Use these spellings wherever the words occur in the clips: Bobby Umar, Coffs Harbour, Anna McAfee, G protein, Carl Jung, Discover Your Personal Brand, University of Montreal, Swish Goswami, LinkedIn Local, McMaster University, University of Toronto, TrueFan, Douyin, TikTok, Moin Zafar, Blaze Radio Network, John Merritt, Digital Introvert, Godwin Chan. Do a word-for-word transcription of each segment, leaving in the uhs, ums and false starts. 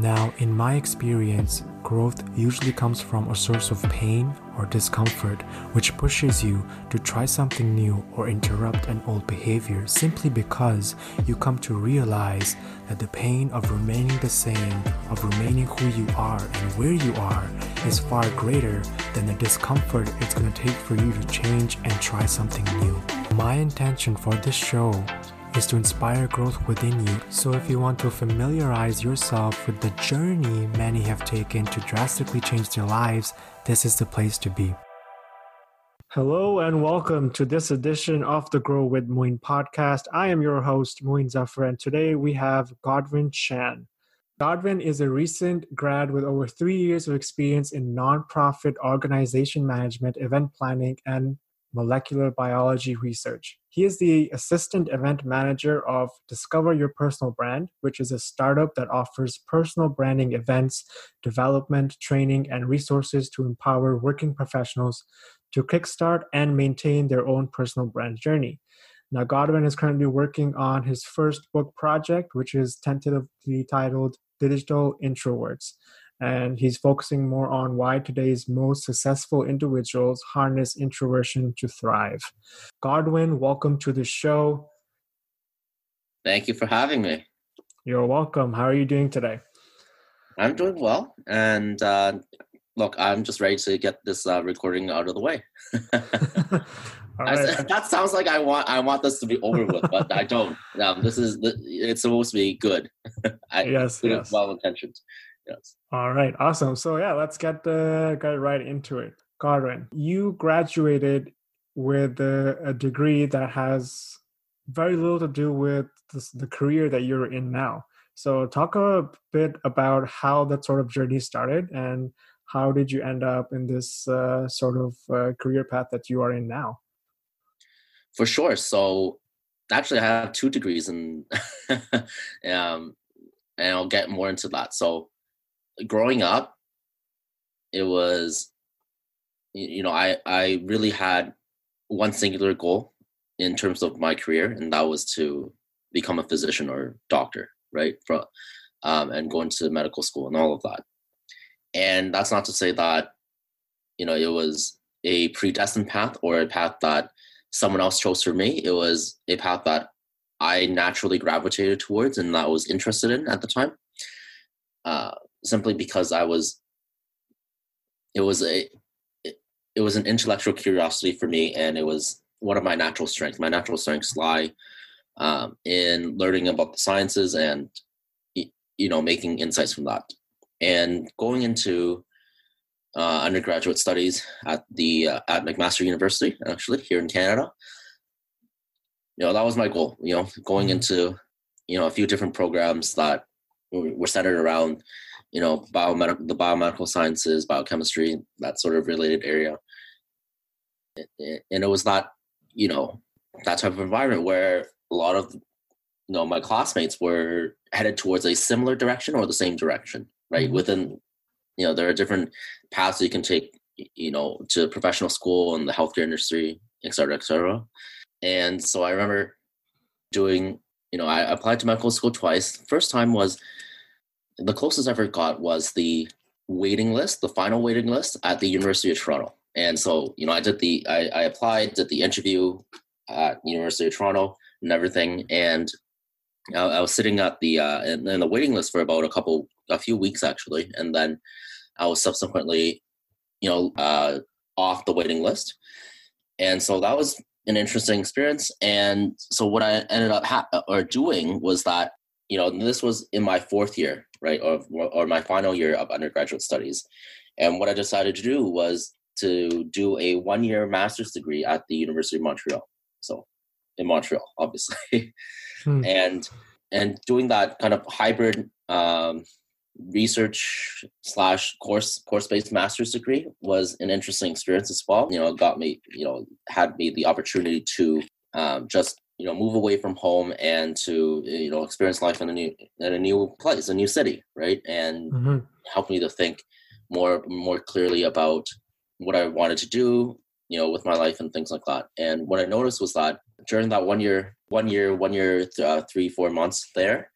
Now, in my experience, growth usually comes from a source of pain or discomfort, which pushes you to try something new or interrupt an old behavior simply because you come to realize that the pain of remaining the same, of remaining who you are and where you are, is far greater than the discomfort it's going to take for you to change and try something new. My intention for this show is to inspire growth within you. So if you want to familiarize yourself with the journey many have taken to drastically change their lives, this is the place to be. Hello and welcome to this edition of the Grow with Moin podcast. I am your host, Moin Zafar, and today we have Godwin Chan. Godwin is a recent grad with over three years of experience in nonprofit organization management, event planning, and molecular biology research. He is the assistant event manager of Discover Your Personal Brand, which is a startup that offers personal branding events, development, training, and resources to empower working professionals to kickstart and maintain their own personal brand journey. Now, Godwin is currently working on his first book project, which is tentatively titled Digital Introverts. And he's focusing more on why today's most successful individuals harness introversion to thrive. Godwin, welcome to the show. Thank you for having me. You're welcome. How are you doing today? I'm doing well. And uh, look, I'm just ready to get this uh, recording out of the way. All right. I, that sounds like I want I want this to be over with, but I don't. Um, this is It's supposed to be good. I, yes, yes. Well-intentioned. Yes. All right. Awesome. So yeah, let's get the get right into it. Godwin, you graduated with a, a degree that has very little to do with this, the career that you're in now. So talk a bit about how that sort of journey started and how did you end up in this uh, sort of uh, career path that you are in now? For sure. So actually I have two degrees and, um, and I'll get more into that. So growing up, it was, you know, I, I really had one singular goal in terms of my career, and that was to become a physician or doctor, right? For, um, and go into medical school and all of that. And that's not to say that, you know, it was a predestined path or a path that someone else chose for me. It was a path that I naturally gravitated towards and that I was interested in at the time. Uh, Simply because I was, it was a, it, it was an intellectual curiosity for me, and it was one of my natural strengths. My natural strengths lie um, in learning about the sciences and, you know, making insights from that. And going into uh, undergraduate studies at the uh, at McMaster University, actually here in Canada, you know, that was my goal. You know, going into, you know, a few different programs that were centered around, you know, biomedical, the biomedical sciences, biochemistry, that sort of related area. And it was not, you know, that type of environment where a lot of, you know, my classmates were headed towards a similar direction or the same direction, right? Mm-hmm. Within, you know, there are different paths that you can take, you know, to professional school and the healthcare industry, et cetera, et cetera. And so I remember doing, you know, I applied to medical school twice. First time was, the closest I ever got was the waiting list, the final waiting list at the University of Toronto. And so, you know, I did the, I, I applied, did the interview at the University of Toronto and everything. And I, I was sitting at the, uh, in, in the waiting list for about a couple, a few weeks actually. And then I was subsequently, you know, uh, off the waiting list. And so that was an interesting experience. And so what I ended up ha- or doing was that, you know, this was in my fourth year, right, or, or my final year of undergraduate studies. And what I decided to do was to do a one-year master's degree at the University of Montreal. So in Montreal, obviously. Hmm. And and doing that kind of hybrid um, research slash course, course-based master's degree was an interesting experience as well. You know, it got me, you know, had me the opportunity to um, just, you know, move away from home and to, you know, experience life in a new, in a new place, a new city, right? And mm-hmm. help me to think more, more clearly about what I wanted to do, you know, with my life and things like that. And what I noticed was that during that one year, one year, one year, uh, three, four months there,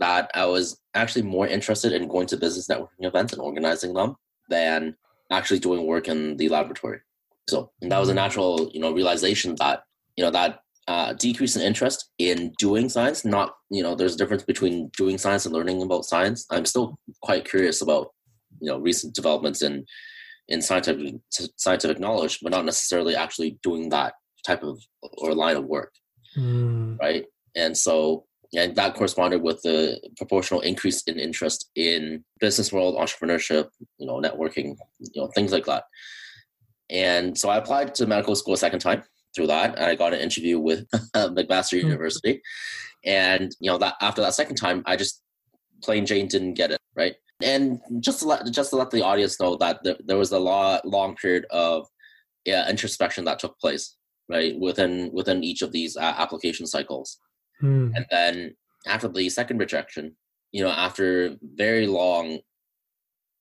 that I was actually more interested in going to business networking events and organizing them than actually doing work in the laboratory. So and that was a natural, you know, realization that, you know, that uh, decrease in interest in doing science, not, you know, there's a difference between doing science and learning about science. I'm still quite curious about, you know, recent developments in, in scientific, scientific knowledge, but not necessarily actually doing that type of or line of work. Mm. Right. And so, and that corresponded with the proportional increase in interest in business world, entrepreneurship, you know, networking, you know, things like that. And so I applied to medical school a second time through that. And I got an interview with McMaster University. And, you know, that after that second time, I just plain Jane didn't get it. Right. And just to let, just to let the audience know that there, there was a lot, long period of yeah, introspection that took place, right, within, within each of these uh, application cycles. Hmm. And then after the second rejection, you know, after very long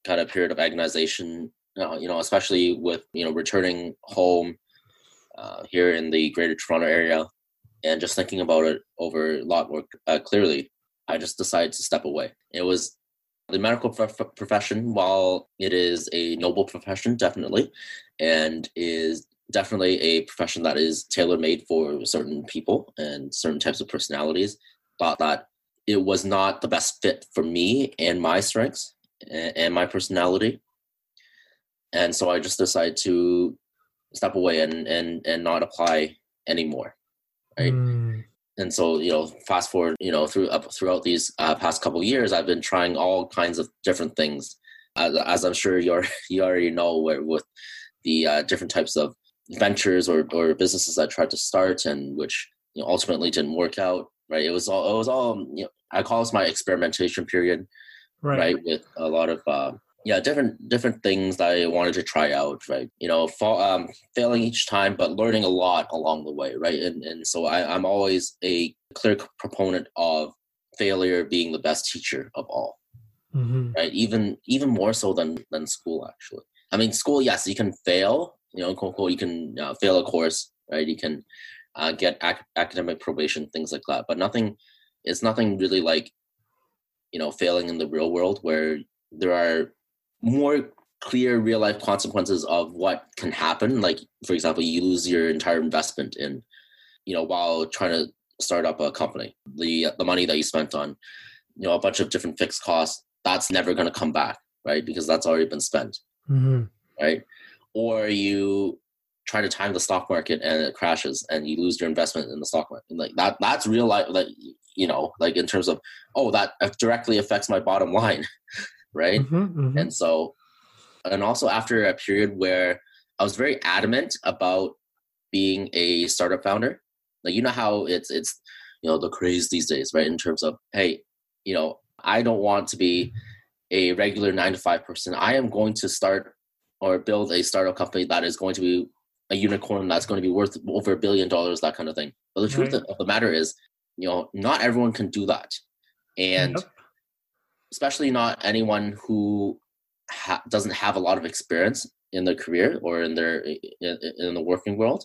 kind of period of agonization, you know, especially with, you know, returning home uh, here in the greater Toronto area and just thinking about it over a lot more uh, clearly, I just decided to step away. It was the medical prof- profession, while it is a noble profession, definitely, and is definitely a profession that is tailor-made for certain people and certain types of personalities, but that it was not the best fit for me and my strengths and my personality. And so I just decided to step away and and, and not apply anymore, right? Mm. And so, you know, fast forward, you know, through up, throughout these uh, past couple of years, I've been trying all kinds of different things, as, as I'm sure you you already know, where, with the uh, different types of ventures or, or businesses I tried to start and which, you know, ultimately didn't work out, right? It was all, it was all, you know, I call this my experimentation period, right? right? With a lot of, uh, yeah, different, different things that I wanted to try out, right? You know, fall, um, failing each time, but learning a lot along the way, right? And and so I, I'm always a clear proponent of failure being the best teacher of all, mm-hmm. right? Even, even more so than, than school, actually. I mean, school, yes, you can fail, you know, quote, unquote, you can uh, fail a course, right? You can uh, get ac- academic probation, things like that. But nothing, it's nothing really like, you know, failing in the real world where there are more clear real life consequences of what can happen. Like, for example, you lose your entire investment in, you know, while trying to start up a company, the the money that you spent on, you know, a bunch of different fixed costs, that's never going to come back, right? Because that's already been spent, mm-hmm. right? Or you try to time the stock market and it crashes and you lose your investment in the stock market. Like that, that's real life, like, you know, like in terms of, oh, that directly affects my bottom line. Right. Mm-hmm, mm-hmm. And so, and also after a period where I was very adamant about being a startup founder, like, you know how it's, it's, you know, the craze these days, right. In terms of, hey, you know, I don't want to be a regular nine to five person. I am going to start or build a startup company that is going to be a unicorn that's going to be worth over a billion dollars, that kind of thing. But the right. truth of the matter is, you know, not everyone can do that. And yep. especially not anyone who ha- doesn't have a lot of experience in their career or in their in, in the working world.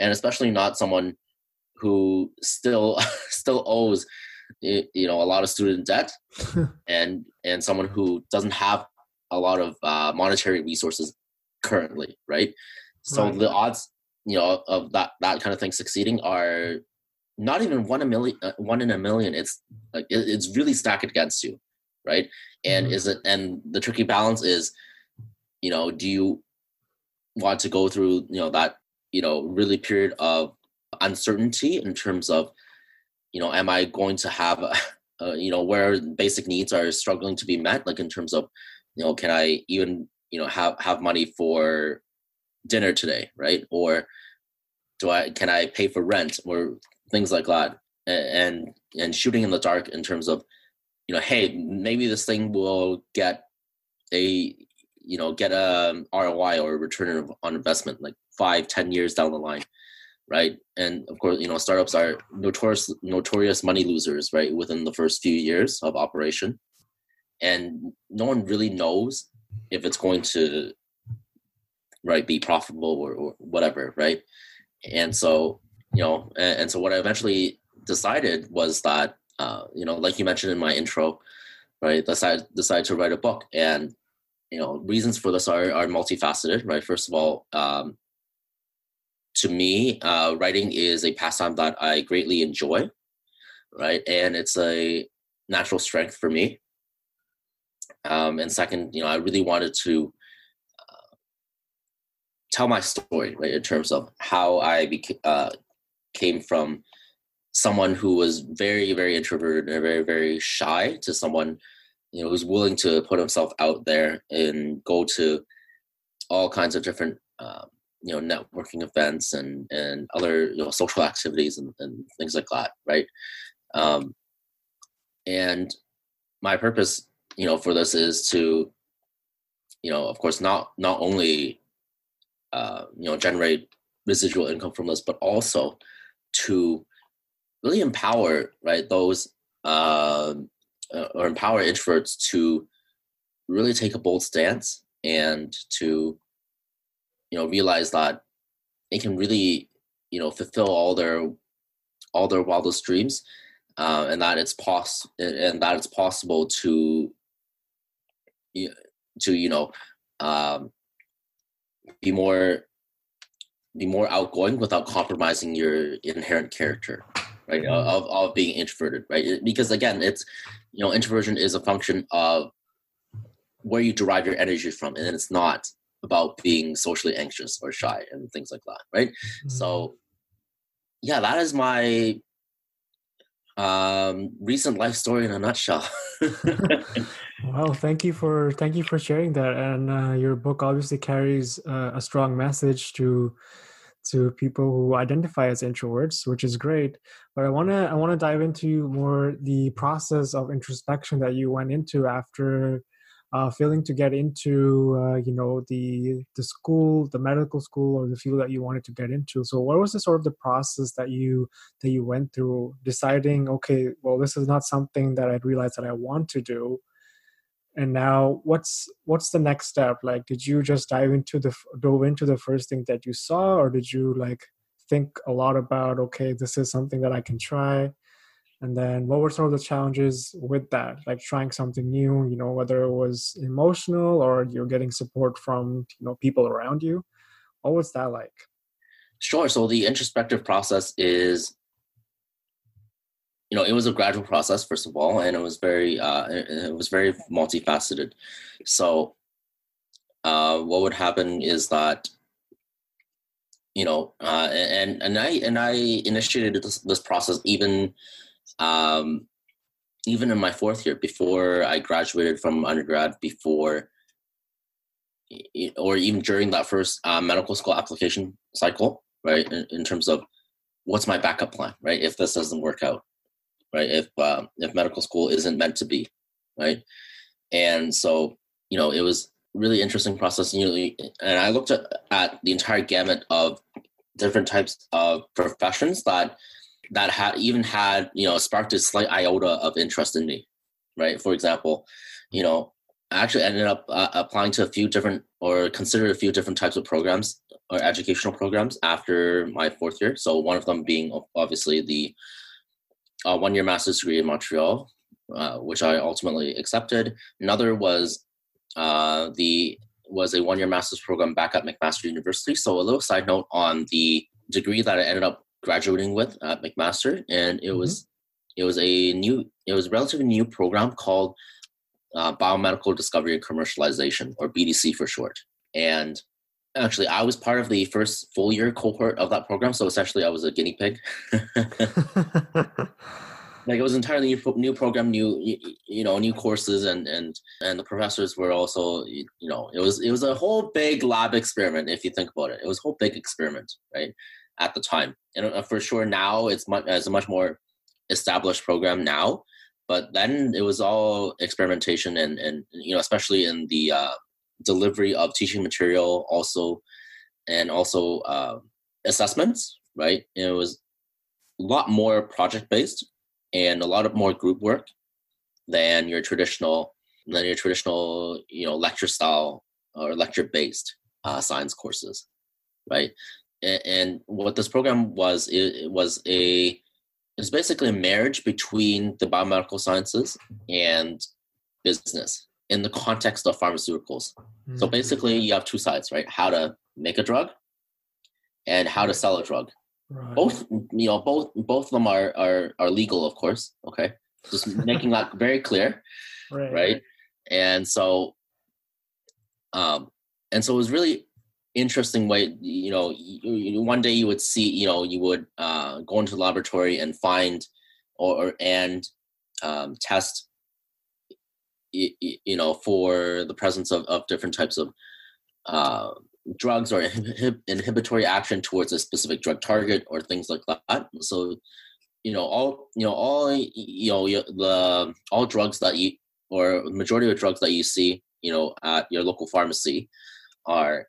And especially not someone who still still owes, you know, a lot of student debt and and someone who doesn't have a lot of uh, monetary resources currently, right? So right. the odds, you know, of that, that kind of thing succeeding are not even one a million, uh, one in a million. It's like it, it's really stacked against you, right? And mm-hmm. is it? And the tricky balance is, you know, do you want to go through, you know, that, you know, really period of uncertainty in terms of, you know, am I going to have, a, a, you know, where basic needs are struggling to be met, like in terms of, you know, can I even, you know, have, have money for dinner today, right? Or do I, can I pay for rent or things like that? And, and shooting in the dark in terms of, you know, hey, maybe this thing will get a, you know, get a R O I or a return on investment like five, ten years down the line, right? And of course, you know, startups are notorious, notorious money losers, right? Within the first few years of operation. And no one really knows if it's going to, right, be profitable or, or whatever, right? And so, you know, and, and so what I eventually decided was that uh, you know, like you mentioned in my intro, right, decided, decided to write a book. And, you know, reasons for this are, are multifaceted, right? First of all, um, to me, uh, writing is a pastime that I greatly enjoy, right? And it's a natural strength for me. Um, and second, you know, I really wanted to uh, tell my story, right, in terms of how I became, uh, came from someone who was very, very introverted and very, very shy to someone, you know, who's willing to put himself out there and go to all kinds of different, um, you know, networking events and, and other, you know, social activities and, and things like that, right? Um, and my purpose, you know, for this is to, you know, of course, not, not only, uh, you know, generate residual income from this, but also to really empower, right, those, uh, or empower introverts to really take a bold stance and to, you know, realize that they can really, you know, fulfill all their, all their wildest dreams, uh, and that it's poss- and that it's possible to, to, you know, um, be more, be more outgoing without compromising your inherent character, right? Of, of being introverted, right? Because again, it's, you know, introversion is a function of where you derive your energy from. And it's not about being socially anxious or shy and things like that. Right. Mm-hmm. So yeah, that is my, um, recent life story in a nutshell. Wow, thank you for thank you for sharing that, and uh, your book obviously carries uh, a strong message to to people who identify as introverts, which is great. But I wanna I wanna dive into more the process of introspection that you went into after uh, failing to get into uh, you know the the school, the medical school, or the field that you wanted to get into. So, what was the sort of the process that you that you went through deciding, okay, well, this is not something that I realized that I want to do. And now what's, what's the next step? Like, did you just dive into the, dove into the first thing that you saw, or did you like think a lot about, okay, this is something that I can try? And then what were some of the challenges with that? Like trying something new, you know, whether it was emotional or you're getting support from, you know, people around you, what was that like? Sure. So the introspective process is, you know, it was a gradual process, first of all, and it was very, uh, it was very multifaceted. So, uh, what would happen is that, you know, uh, and and I and I initiated this, this process even, um, even in my fourth year, before I graduated from undergrad, before, or even during that first uh, medical school application cycle, right? In, in terms of what's my backup plan, right? If this doesn't work out. Right. If um, if medical school isn't meant to be, right. And so, you know, it was really interesting process. You know, and I looked at, at the entire gamut of different types of professions that that had even had, you know, sparked a slight iota of interest in me. Right. For example, you know, I actually ended up uh, applying to a few different or considered a few different types of programs or educational programs after my fourth year. So one of them being obviously the a one-year master's degree in Montreal, uh, which I ultimately accepted. Another was uh, the was a one-year master's program back at McMaster University. So a little side note on the degree that I ended up graduating with at McMaster, and it mm-hmm. was it was a new it was a relatively new program called uh, Biomedical Discovery and Commercialization, or B D C for short. And actually, I was part of the first full year cohort of that program. So essentially, I was a guinea pig. Like, it was an entirely new, new program, new, you know, new courses. And, and, and the professors were also, you know, it was, it was a whole big lab experiment. If you think about it, it was a whole big experiment, right, at the time. And for sure now it's much, it's a much more established program now, but then it was all experimentation and, and, you know, especially in the, uh, delivery of teaching material also, and also uh, assessments, right? And it was a lot more project-based and a lot of more group work than your traditional, than your traditional, you know, lecture-style or lecture-based uh, science courses, right? And, and what this program was, it, it was a It's basically a marriage between the biomedical sciences and business in the context of pharmaceuticals. Mm-hmm. So basically you have two sides, right? How to make a drug and how to sell a drug. Right. Both, you know, both, both of them are, are, are legal, of course. Okay. Just making that very clear. Right. Right. And so, um, and so it was really interesting way, you know, one day you would see, you know, you would uh, go into the laboratory and find or, and um, test, you know, for the presence of, of different types of uh, drugs or inhibitory action towards a specific drug target or things like that. So, you know, all, you know, all, you know, the, all drugs that you, or majority of drugs that you see, you know, at your local pharmacy are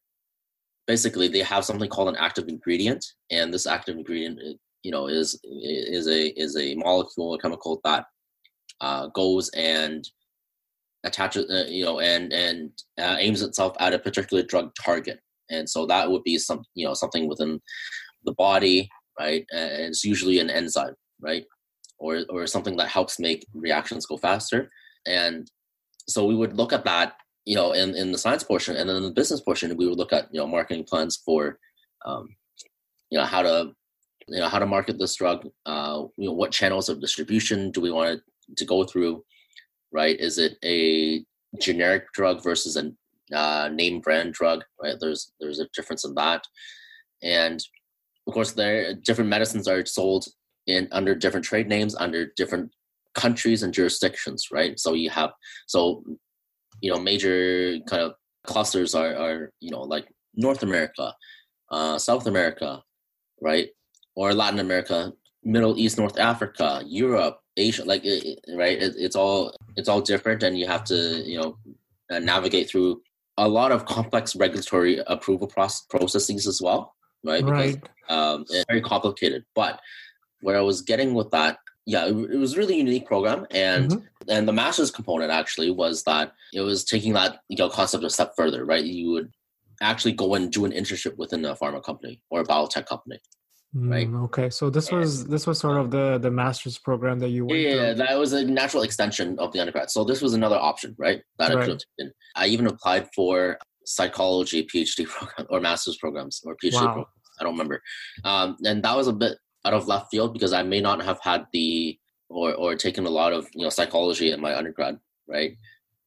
basically they have something called an active ingredient. And this active ingredient, you know, is, is a, is a molecule or chemical that uh, goes and attaches, uh, you know, and, and uh, aims itself at a particular drug target. And so that would be some, you know, something within the body, right? And it's usually an enzyme, right? Or, or something that helps make reactions go faster. And so we would look at that, you know, in, in the science portion, and then in the business portion, we would look at, you know, marketing plans for, um, you know, how to, you know, how to market this drug, uh, you know, what channels of distribution do we want to go through, right? Is it a generic drug versus a uh, name brand drug, right? There's, there's a difference in that. And of course, there different medicines are sold in under different trade names, under different countries and jurisdictions, right? So you have, so, you know, major kind of clusters are, are, you know, like North America, uh, South America, right? Or Latin America, Middle East, North Africa, Europe, Asia, like, it, right? It, it's all, it's all different. And you have to, you know, navigate through a lot of complex regulatory approval process, processes as well, right? Because, right. Um, it's very complicated. But where I was getting with that, yeah, it was a really unique program, and mm-hmm. and the master's component actually was that it was taking that, you know, concept a step further, right? You would actually go and do an internship within a pharma company or a biotech company, right? Mm, okay, so this and, was this was sort of the, the master's program that you went yeah, yeah, that was a natural extension of the undergrad. So this was another option, right? That I could have taken. I even applied for psychology PhD program or master's programs or PhD wow. programs. I don't remember, um, and that was a bit out of left field because I may not have had the or or taken a lot of, you know, psychology in my undergrad, right?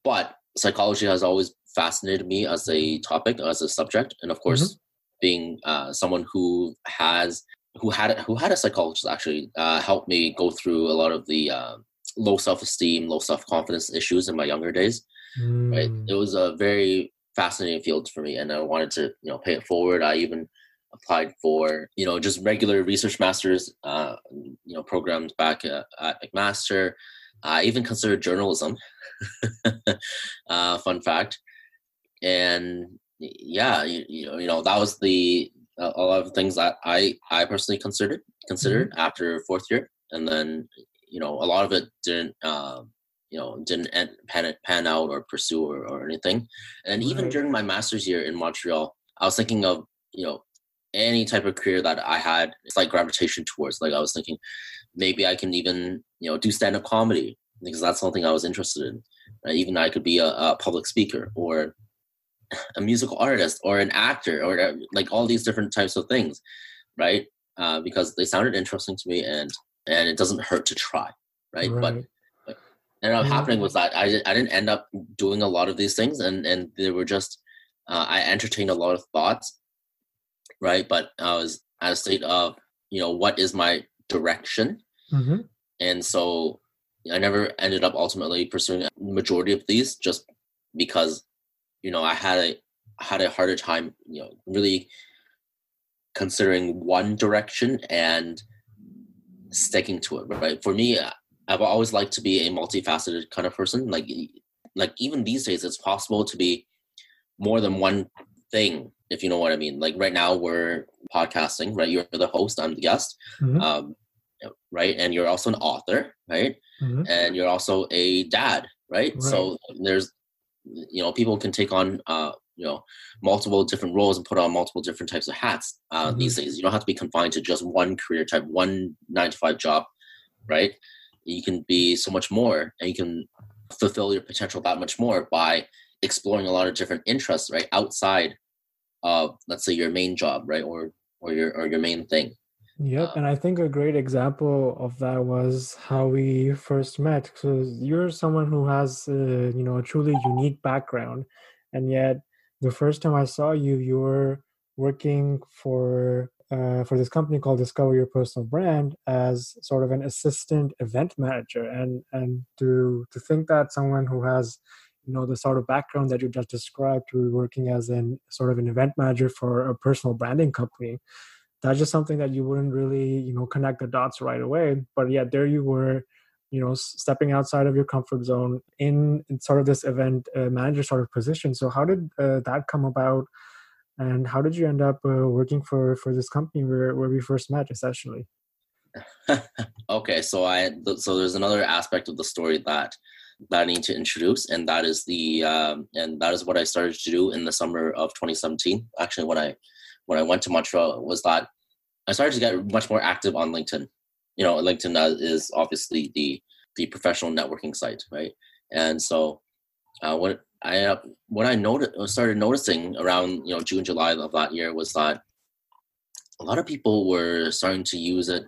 But psychology has always fascinated me as a topic, as a subject, and of course, mm-hmm. being uh, someone who has who had who had a psychologist actually uh, helped me go through a lot of the uh, low self-esteem, low self-confidence issues in my younger days. Mm. Right, it was a very fascinating field for me, and I wanted to, you know, pay it forward. I even applied for, you know, just regular research masters, uh, you know, programs back uh, at McMaster. I even considered journalism, uh, fun fact. And yeah, you, you know, you know, that was the, uh, a lot of things that I, I personally considered, considered mm-hmm. after fourth year. And then, you know, a lot of it didn't, uh, you know, didn't end, pan, pan out or pursue or, or anything. And right. even during my master's year in Montreal, I was thinking of, you know, any type of career that I had slight gravitation towards. Like I was thinking maybe I can even, you know, do stand-up comedy because that's something I was interested in. Right? Even I could be a, a public speaker or a musical artist or an actor or uh, like all these different types of things, right? Uh, because they sounded interesting to me and, and it doesn't hurt to try, right? right. But what ended up yeah. happening was that I, I didn't end up doing a lot of these things and, and they were just, uh, I entertained a lot of thoughts, right? But I was at a state of, you know, what is my direction? Mm-hmm. And so I never ended up ultimately pursuing a majority of these just because, you know, I had a had a harder time, you know, really considering one direction and sticking to it, right? For me, I've always liked to be a multifaceted kind of person. Like, like even these days, it's possible to be more than one thing, if you know what I mean. Like right now we're podcasting, right? You're the host, I'm the guest, mm-hmm. um, right? And you're also an author, right? Mm-hmm. And you're also a dad, right? right? So there's, you know, people can take on, uh, you know, multiple different roles and put on multiple different types of hats uh, mm-hmm. these days. You don't have to be confined to just one career type, one nine to five job right? You can be so much more, and you can fulfill your potential that much more by exploring a lot of different interests, right? Outside of, let's say, your main job, right? Or, or your, or your main thing. Yep. Um, and I think a great example of that was how we first met. So you're someone who has, uh, you know, a truly unique background. And yet the first time I saw you, you were working for, Uh, for this company called Discover Your Personal Brand as sort of an assistant event manager. And and to to think that someone who has, you know, the sort of background that you just described, to working as an sort of an event manager for a personal branding company, that's just something that you wouldn't really, you know, connect the dots right away. But yet there you were, you know, stepping outside of your comfort zone in sort of this event uh, manager sort of position. So how did uh, that come about? And how did you end up uh, working for, for this company where, where we first met, essentially? Okay, so I so there's another aspect of the story that that I need to introduce, and that is the um, and that is what I started to do in the summer of twenty seventeen. Actually, when I when I went to Montreal, was that I started to get much more active on LinkedIn. You know, LinkedIn is obviously the the professional networking site, right? And so uh, what. I uh, what I noticed started noticing around you know June, July of that year was that a lot of people were starting to use it.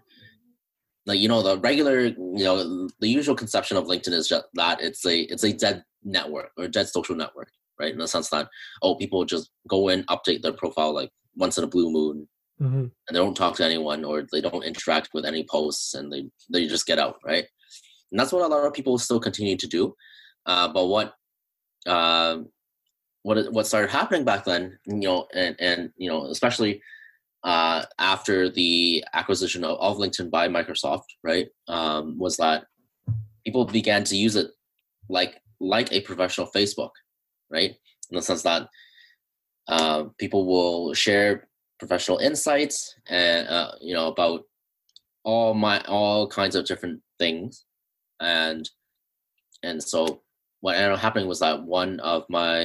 Like you know the regular you know the usual conception of LinkedIn is just that it's a it's a dead network or dead social network, right? In the sense that oh people just go in, update their profile like once in a blue moon, mm-hmm. and they don't talk to anyone or they don't interact with any posts, and they they just get out, right? And that's what a lot of people still continue to do, uh, but what Um, what what started happening back then, you know, and, and you know, especially uh, after the acquisition of, of LinkedIn by Microsoft, right, um, was that people began to use it like like a professional Facebook, right, in the sense that uh, people will share professional insights and uh, you know about all my all kinds of different things, and and so. What ended up happening was that one of my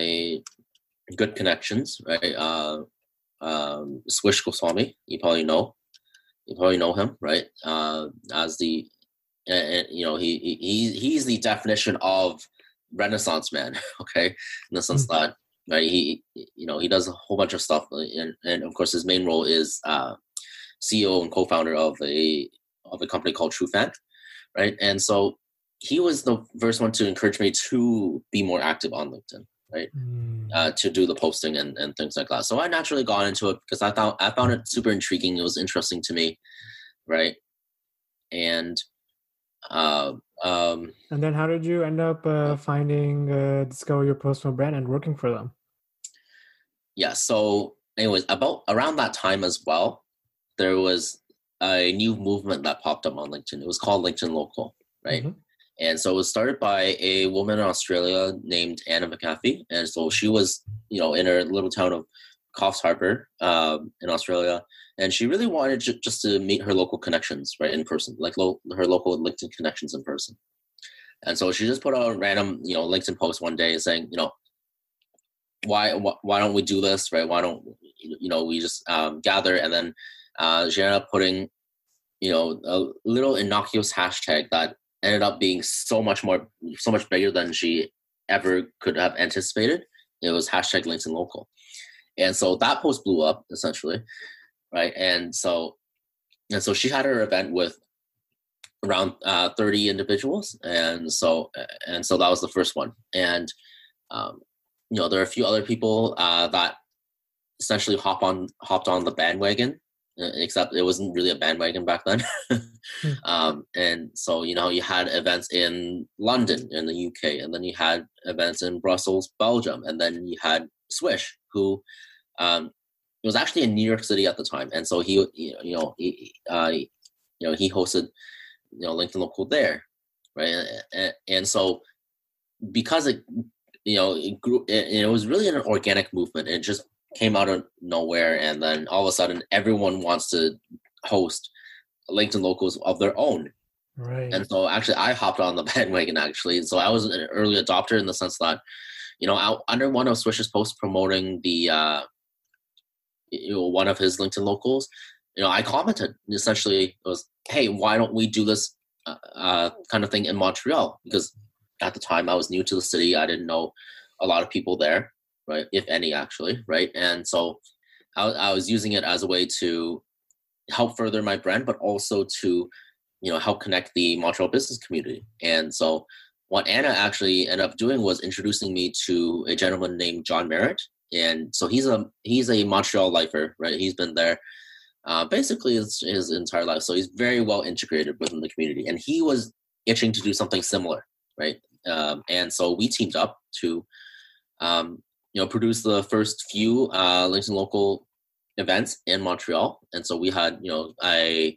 good connections, right, uh, um, Swish Goswami, you probably know, you probably know him, right? Uh, as the, uh, you know, he he he's the definition of Renaissance man, okay, in the sense mm-hmm. that, right, he you know he does a whole bunch of stuff, and, and of course his main role is uh, C E O and co-founder of a of a company called TrueFan, right, and so. He was the first one to encourage me to be more active on LinkedIn, right? Mm. Uh, to do the posting and, and things like that. So I naturally got into it because I thought I found it super intriguing. It was interesting to me, right? And uh, um, and then how did you end up uh, finding uh, Discover Your Personal Brand and working for them? Yeah. So, anyways, about around that time as well, there was a new movement that popped up on LinkedIn. It was called LinkedIn Local, right? Mm-hmm. And so it was started by a woman in Australia named Anna McAfee. And so she was, you know, in her little town of Coffs Harbour um, in Australia. And she really wanted to, just to meet her local connections, right, in person, like lo- her local LinkedIn connections in person. And so she just put out a random, you know, LinkedIn post one day saying, you know, why wh- why don't we do this, right? Why don't, you know, we just um, gather. And then uh, she ended up putting, you know, a little innocuous hashtag that ended up being so much more, so much bigger than she ever could have anticipated. It was hashtag LinkedIn Local. And so that post blew up essentially. Right. And so, and so she had her event with around uh, thirty individuals. And so, and so that was the first one. And, um, you know, there are a few other people uh, that essentially hop on, hopped on the bandwagon, except it wasn't really a bandwagon back then. um, and so, you know, you had events in London, in the U K, and then you had events in Brussels, Belgium, and then you had Swish, who um, was actually in New York City at the time. And so he, you know, he, uh, you know, he hosted, you know, LinkedIn Local there, right? And, and so because it, you know, it grew, it, it was really an organic movement. It just came out of nowhere, and then all of a sudden everyone wants to host LinkedIn Locals of their own, right? And so actually I hopped on the bandwagon actually, and so I was an early adopter in the sense that, you know, I, under one of Swish's posts promoting the uh you know, one of his LinkedIn Locals, you know, I commented essentially, it was, hey, why don't we do this uh, kind of thing in Montreal, because at the time I was new to the city. I didn't know a lot of people there, right? If any, actually, right? And so I, I was using it as a way to help further my brand, but also to, you know, help connect the Montreal business community. And so what Anna actually ended up doing was introducing me to a gentleman named John Merritt. And so he's a he's a Montreal lifer, right? He's been there uh, basically his, his entire life. So he's very well integrated within the community. And he was itching to do something similar, right? Um, and so we teamed up to, um, you know, produce the first few uh, LinkedIn Local events in Montreal. And so we had, you know, a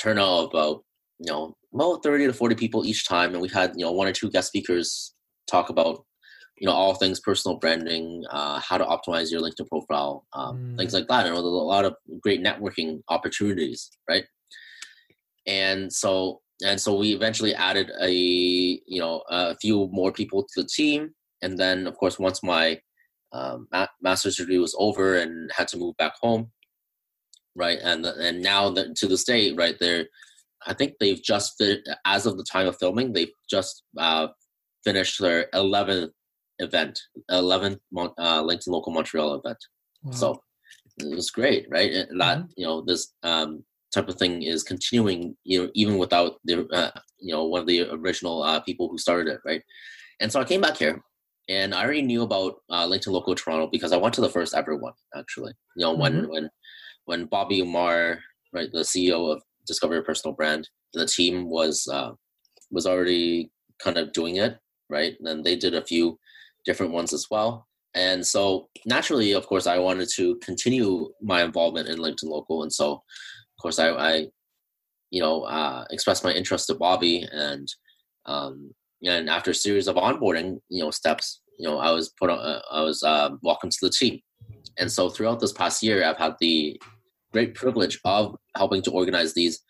turnout of about, you know, about thirty to forty people each time. And we had, you know, one or two guest speakers talk about, you know, all things personal branding, uh, how to optimize your LinkedIn profile, um, mm. things like that. And there's a lot of great networking opportunities, right? And so, and so we eventually added a, you know, a few more people to the team. And then, of course, once my um, master's degree was over and had to move back home, right? And and now the, to this day, right, they're, I think they've just, as of the time of filming, they've just uh, finished their eleventh event, eleventh uh, LinkedIn Local Montreal event. Wow. So it was great, right? That mm-hmm. you know, this um, type of thing is continuing, you know, even without the uh, you know, one of the original uh, people who started it, right? And so I came back here, and I already knew about uh, LinkedIn Local Toronto because I went to the first ever one, actually. You know, mm-hmm. when when when Bobby Umar, right, the C E O of Discover Your Personal Brand, the team was uh, was already kind of doing it, right? And then they did a few different ones as well. And so naturally, of course, I wanted to continue my involvement in LinkedIn Local. And so, of course, I, I you know, uh, expressed my interest to Bobby. And um, and after a series of onboarding, you know, steps, you know, I was put on, uh, I was uh, welcomed to the team. And so throughout this past year, I've had the great privilege of helping to organize these,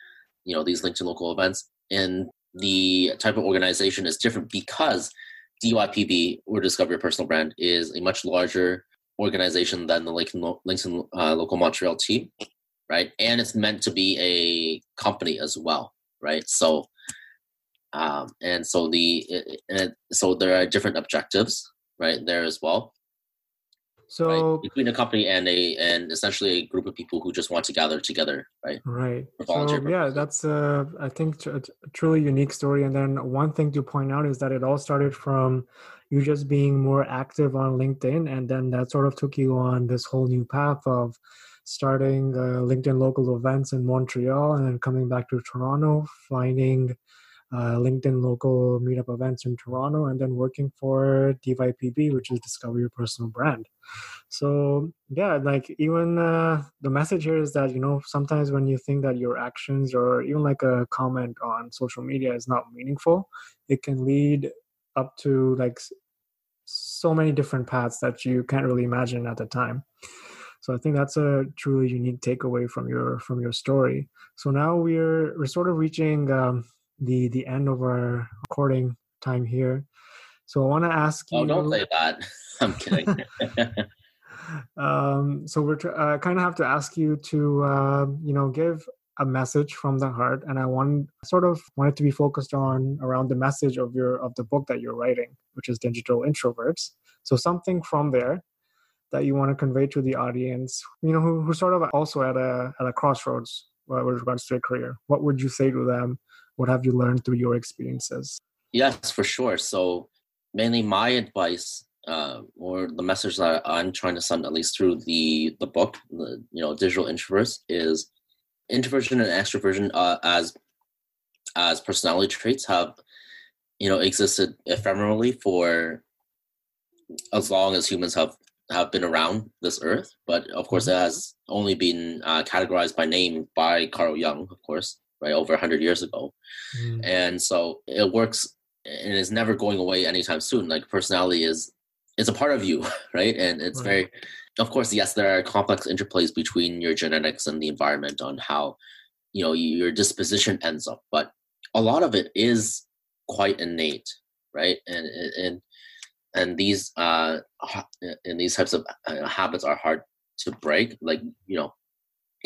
you know, these LinkedIn Local events. And the type of organization is different because D Y P B, or Discover Your Personal Brand, is a much larger organization than the LinkedIn, LinkedIn uh, Local Montreal team, right? And it's meant to be a company as well, right? So, um, and so the it, it, so there are different objectives, right, there as well. So right? Between a company and a and essentially a group of people who just want to gather together, right? Right. So yeah, that's uh, I think tr- a truly unique story. And then one thing to point out is that it all started from you just being more active on LinkedIn, and then that sort of took you on this whole new path of starting uh, LinkedIn Local events in Montreal, and then coming back to Toronto, finding Uh, LinkedIn Local meetup events in Toronto, and then working for D Y P B, which is Discover Your Personal Brand. So yeah, like even uh, the message here is that, you know, sometimes when you think that your actions or even like a comment on social media is not meaningful, it can lead up to like so many different paths that you can't really imagine at the time. So I think that's a truly unique takeaway from your from your story. So now we're we're sort of reaching um, the the end of our recording time here. So I want to ask you... Oh, don't say that. I'm kidding. um, so we're uh, kind of have to ask you to, uh, you know, give a message from the heart. And I want sort of want it to be focused on around the message of your of the book that you're writing, which is Digital Introverts. So something from there that you want to convey to the audience, you know, who, who sort of also at a, at a crossroads uh, with regards to their career. What would you say to them? What have you learned through your experiences? Yes, for sure. So mainly my advice uh, or the message that I'm trying to send, at least through the, the book, the, you know, Digital Introverts, is introversion and extroversion uh, as as personality traits have, you know, existed ephemerally for as long as humans have, have been around this earth. But of course, mm-hmm. it has only been uh, categorized by name by Carl Jung, of course. Right, over one hundred years ago. Mm. And so it works and is never going away anytime soon. Like personality is, it's a part of you, right? And it's right. very, of course, yes, there are complex interplays between your genetics and the environment on how, you know, your disposition ends up. But a lot of it is quite innate, right? And and and these uh and these types of habits are hard to break. Like, you know,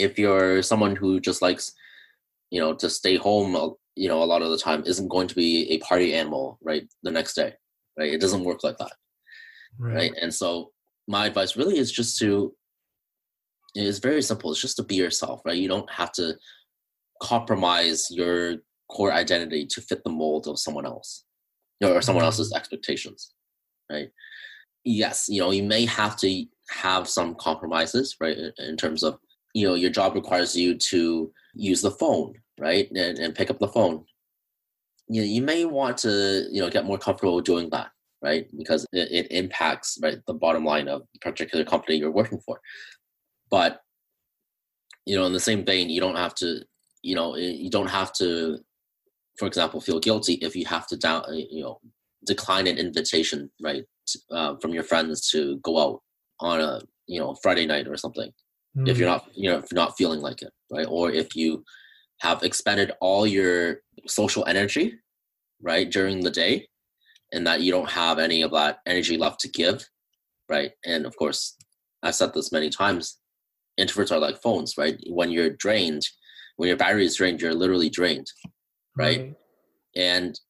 if you're someone who just likes, you know, to stay home, you know, a lot of the time isn't going to be a party animal, right, the next day, right? It doesn't work like that, right? right? And so my advice really is just to, it's very simple. It's just to be yourself, right? You don't have to compromise your core identity to fit the mold of someone else, you know, or someone else's expectations, right? Yes, you know, you may have to have some compromises, right, in terms of, you know, your job requires you to use the phone, right, and, and pick up the phone. You know, you may want to, you know, get more comfortable doing that, right, because it, it impacts, right, the bottom line of the particular company you're working for. But, you know, in the same vein, you don't have to, you know, you don't have to, for example, feel guilty if you have to, down, you know, decline an invitation, right, uh, from your friends to go out on a, you know, Friday night or something. Mm-hmm. If you're not, you know, if you're not feeling like it, right? Or if you have expended all your social energy, right, during the day, and that you don't have any of that energy left to give, right? And of course, I've said this many times, introverts are like phones, right? When you're drained, when your battery is drained, you're literally drained, right? Mm-hmm. And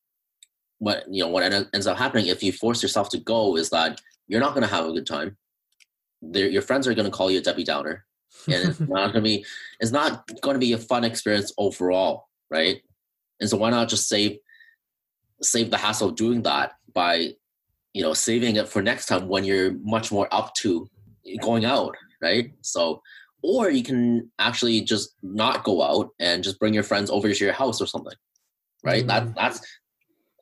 what, you know, what ends up happening if you force yourself to go is that you're not going to have a good time. They're, your friends are going to call you a Debbie Downer. And it's not going to be, it's not going to be a fun experience overall, right? And so why not just save, save the hassle of doing that by, you know, saving it for next time when you're much more up to going out, right? So, or you can actually just not go out and just bring your friends over to your house or something, right? Mm. That that's,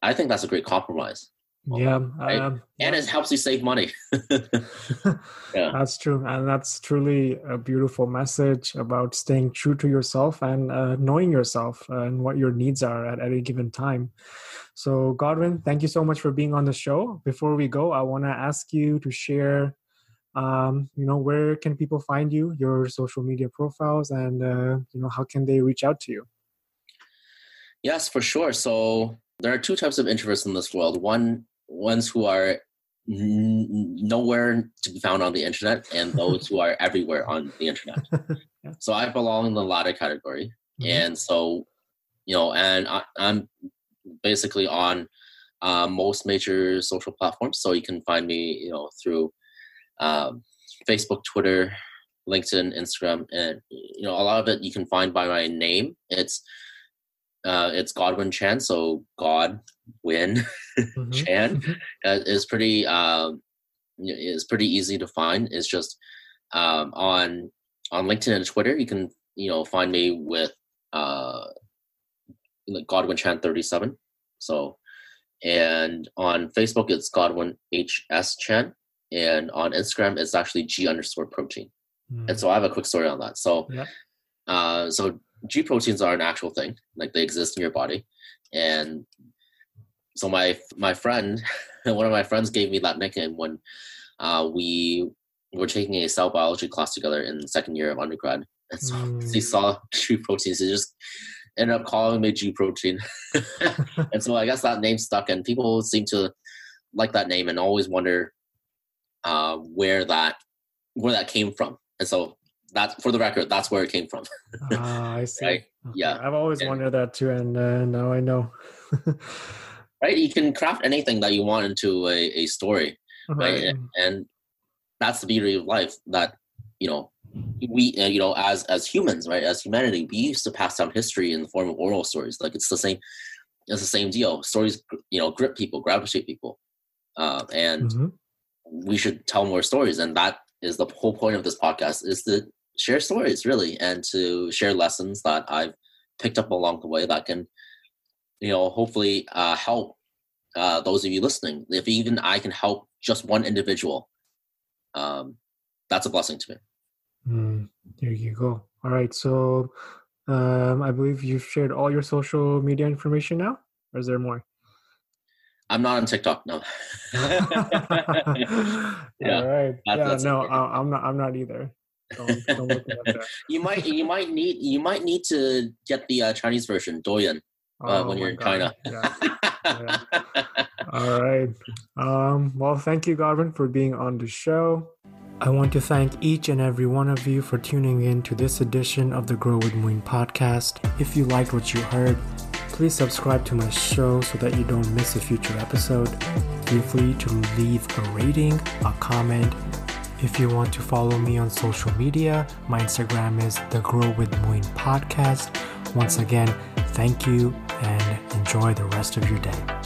I think that's a great compromise. Yeah, right? um, and it helps you save money. Yeah. That's true, and that's truly a beautiful message about staying true to yourself and uh, knowing yourself and what your needs are at any given time. So, Godwin, thank you so much for being on the show. Before we go, I want to ask you to share, um, you know, where can people find you, your social media profiles, and uh, you know, how can they reach out to you? Yes, for sure. So there are two types of introverts in this world. One ones who are n- nowhere to be found on the internet, and those who are everywhere on the internet. Yeah. So I belong in the latter category. Mm-hmm. And so, you know, and I, I'm basically on uh, most major social platforms. So you can find me, you know, through um, Facebook, Twitter, LinkedIn, Instagram, and, you know, a lot of it you can find by my name. It's, Uh, it's Godwin Chan, so Godwin mm-hmm. Chan uh, is pretty um, is pretty easy to find. It's just um, on on LinkedIn and Twitter, you can you know find me with uh, Godwin Chan thirty-seven. So, and on Facebook it's Godwin H S Chan, and on Instagram it's actually G underscore protein. Mm. And so I have a quick story on that. So, yeah. uh, so. G proteins are an actual thing, like they exist in your body. And so my my friend, one of my friends gave me that nickname when uh, we were taking a cell biology class together in the second year of undergrad. And so mm. he saw G proteins, he just ended up calling me G protein. And so I guess that name stuck, and people seem to like that name and always wonder uh, where that where that came from. And so that's, for the record, that's where it came from. Ah, I see. Right? Okay. Yeah. I've always and, wondered that too, and uh, now I know. Right? You can craft anything that you want into a, a story, right? right? And, and that's the beauty of life, that, you know, we, uh, you know, as as humans, right, as humanity, we used to pass down history in the form of oral stories. Like, it's the same, it's the same deal. Stories, you know, grip people, gravitate people. Uh, and mm-hmm. we should tell more stories, and that is the whole point of this podcast, is to share stories, really, and to share lessons that I've picked up along the way that can, you know, hopefully uh, help uh, those of you listening. If even I can help just one individual, um, that's a blessing to me. Mm, there you go. All right. So um, I believe you've shared all your social media information now, or is there more? I'm not on TikTok, no. yeah, All right. That, yeah, no, I, I'm not. I'm not either. Don't, don't look at that. You might, you might need, you might need to get the uh, Chinese version, Douyin, uh, oh, when you're in God. China. Yeah. Yeah. All right. Um, well, thank you, Godwin, for being on the show. I want to thank each and every one of you for tuning in to this edition of the Grow with Moin podcast. If you liked what you heard, Please subscribe to my show so that you don't miss a future episode. Feel free to leave a rating, a comment. If you want to follow me on social media, my Instagram is the Grow with Moin Podcast. Once again, thank you and enjoy the rest of your day.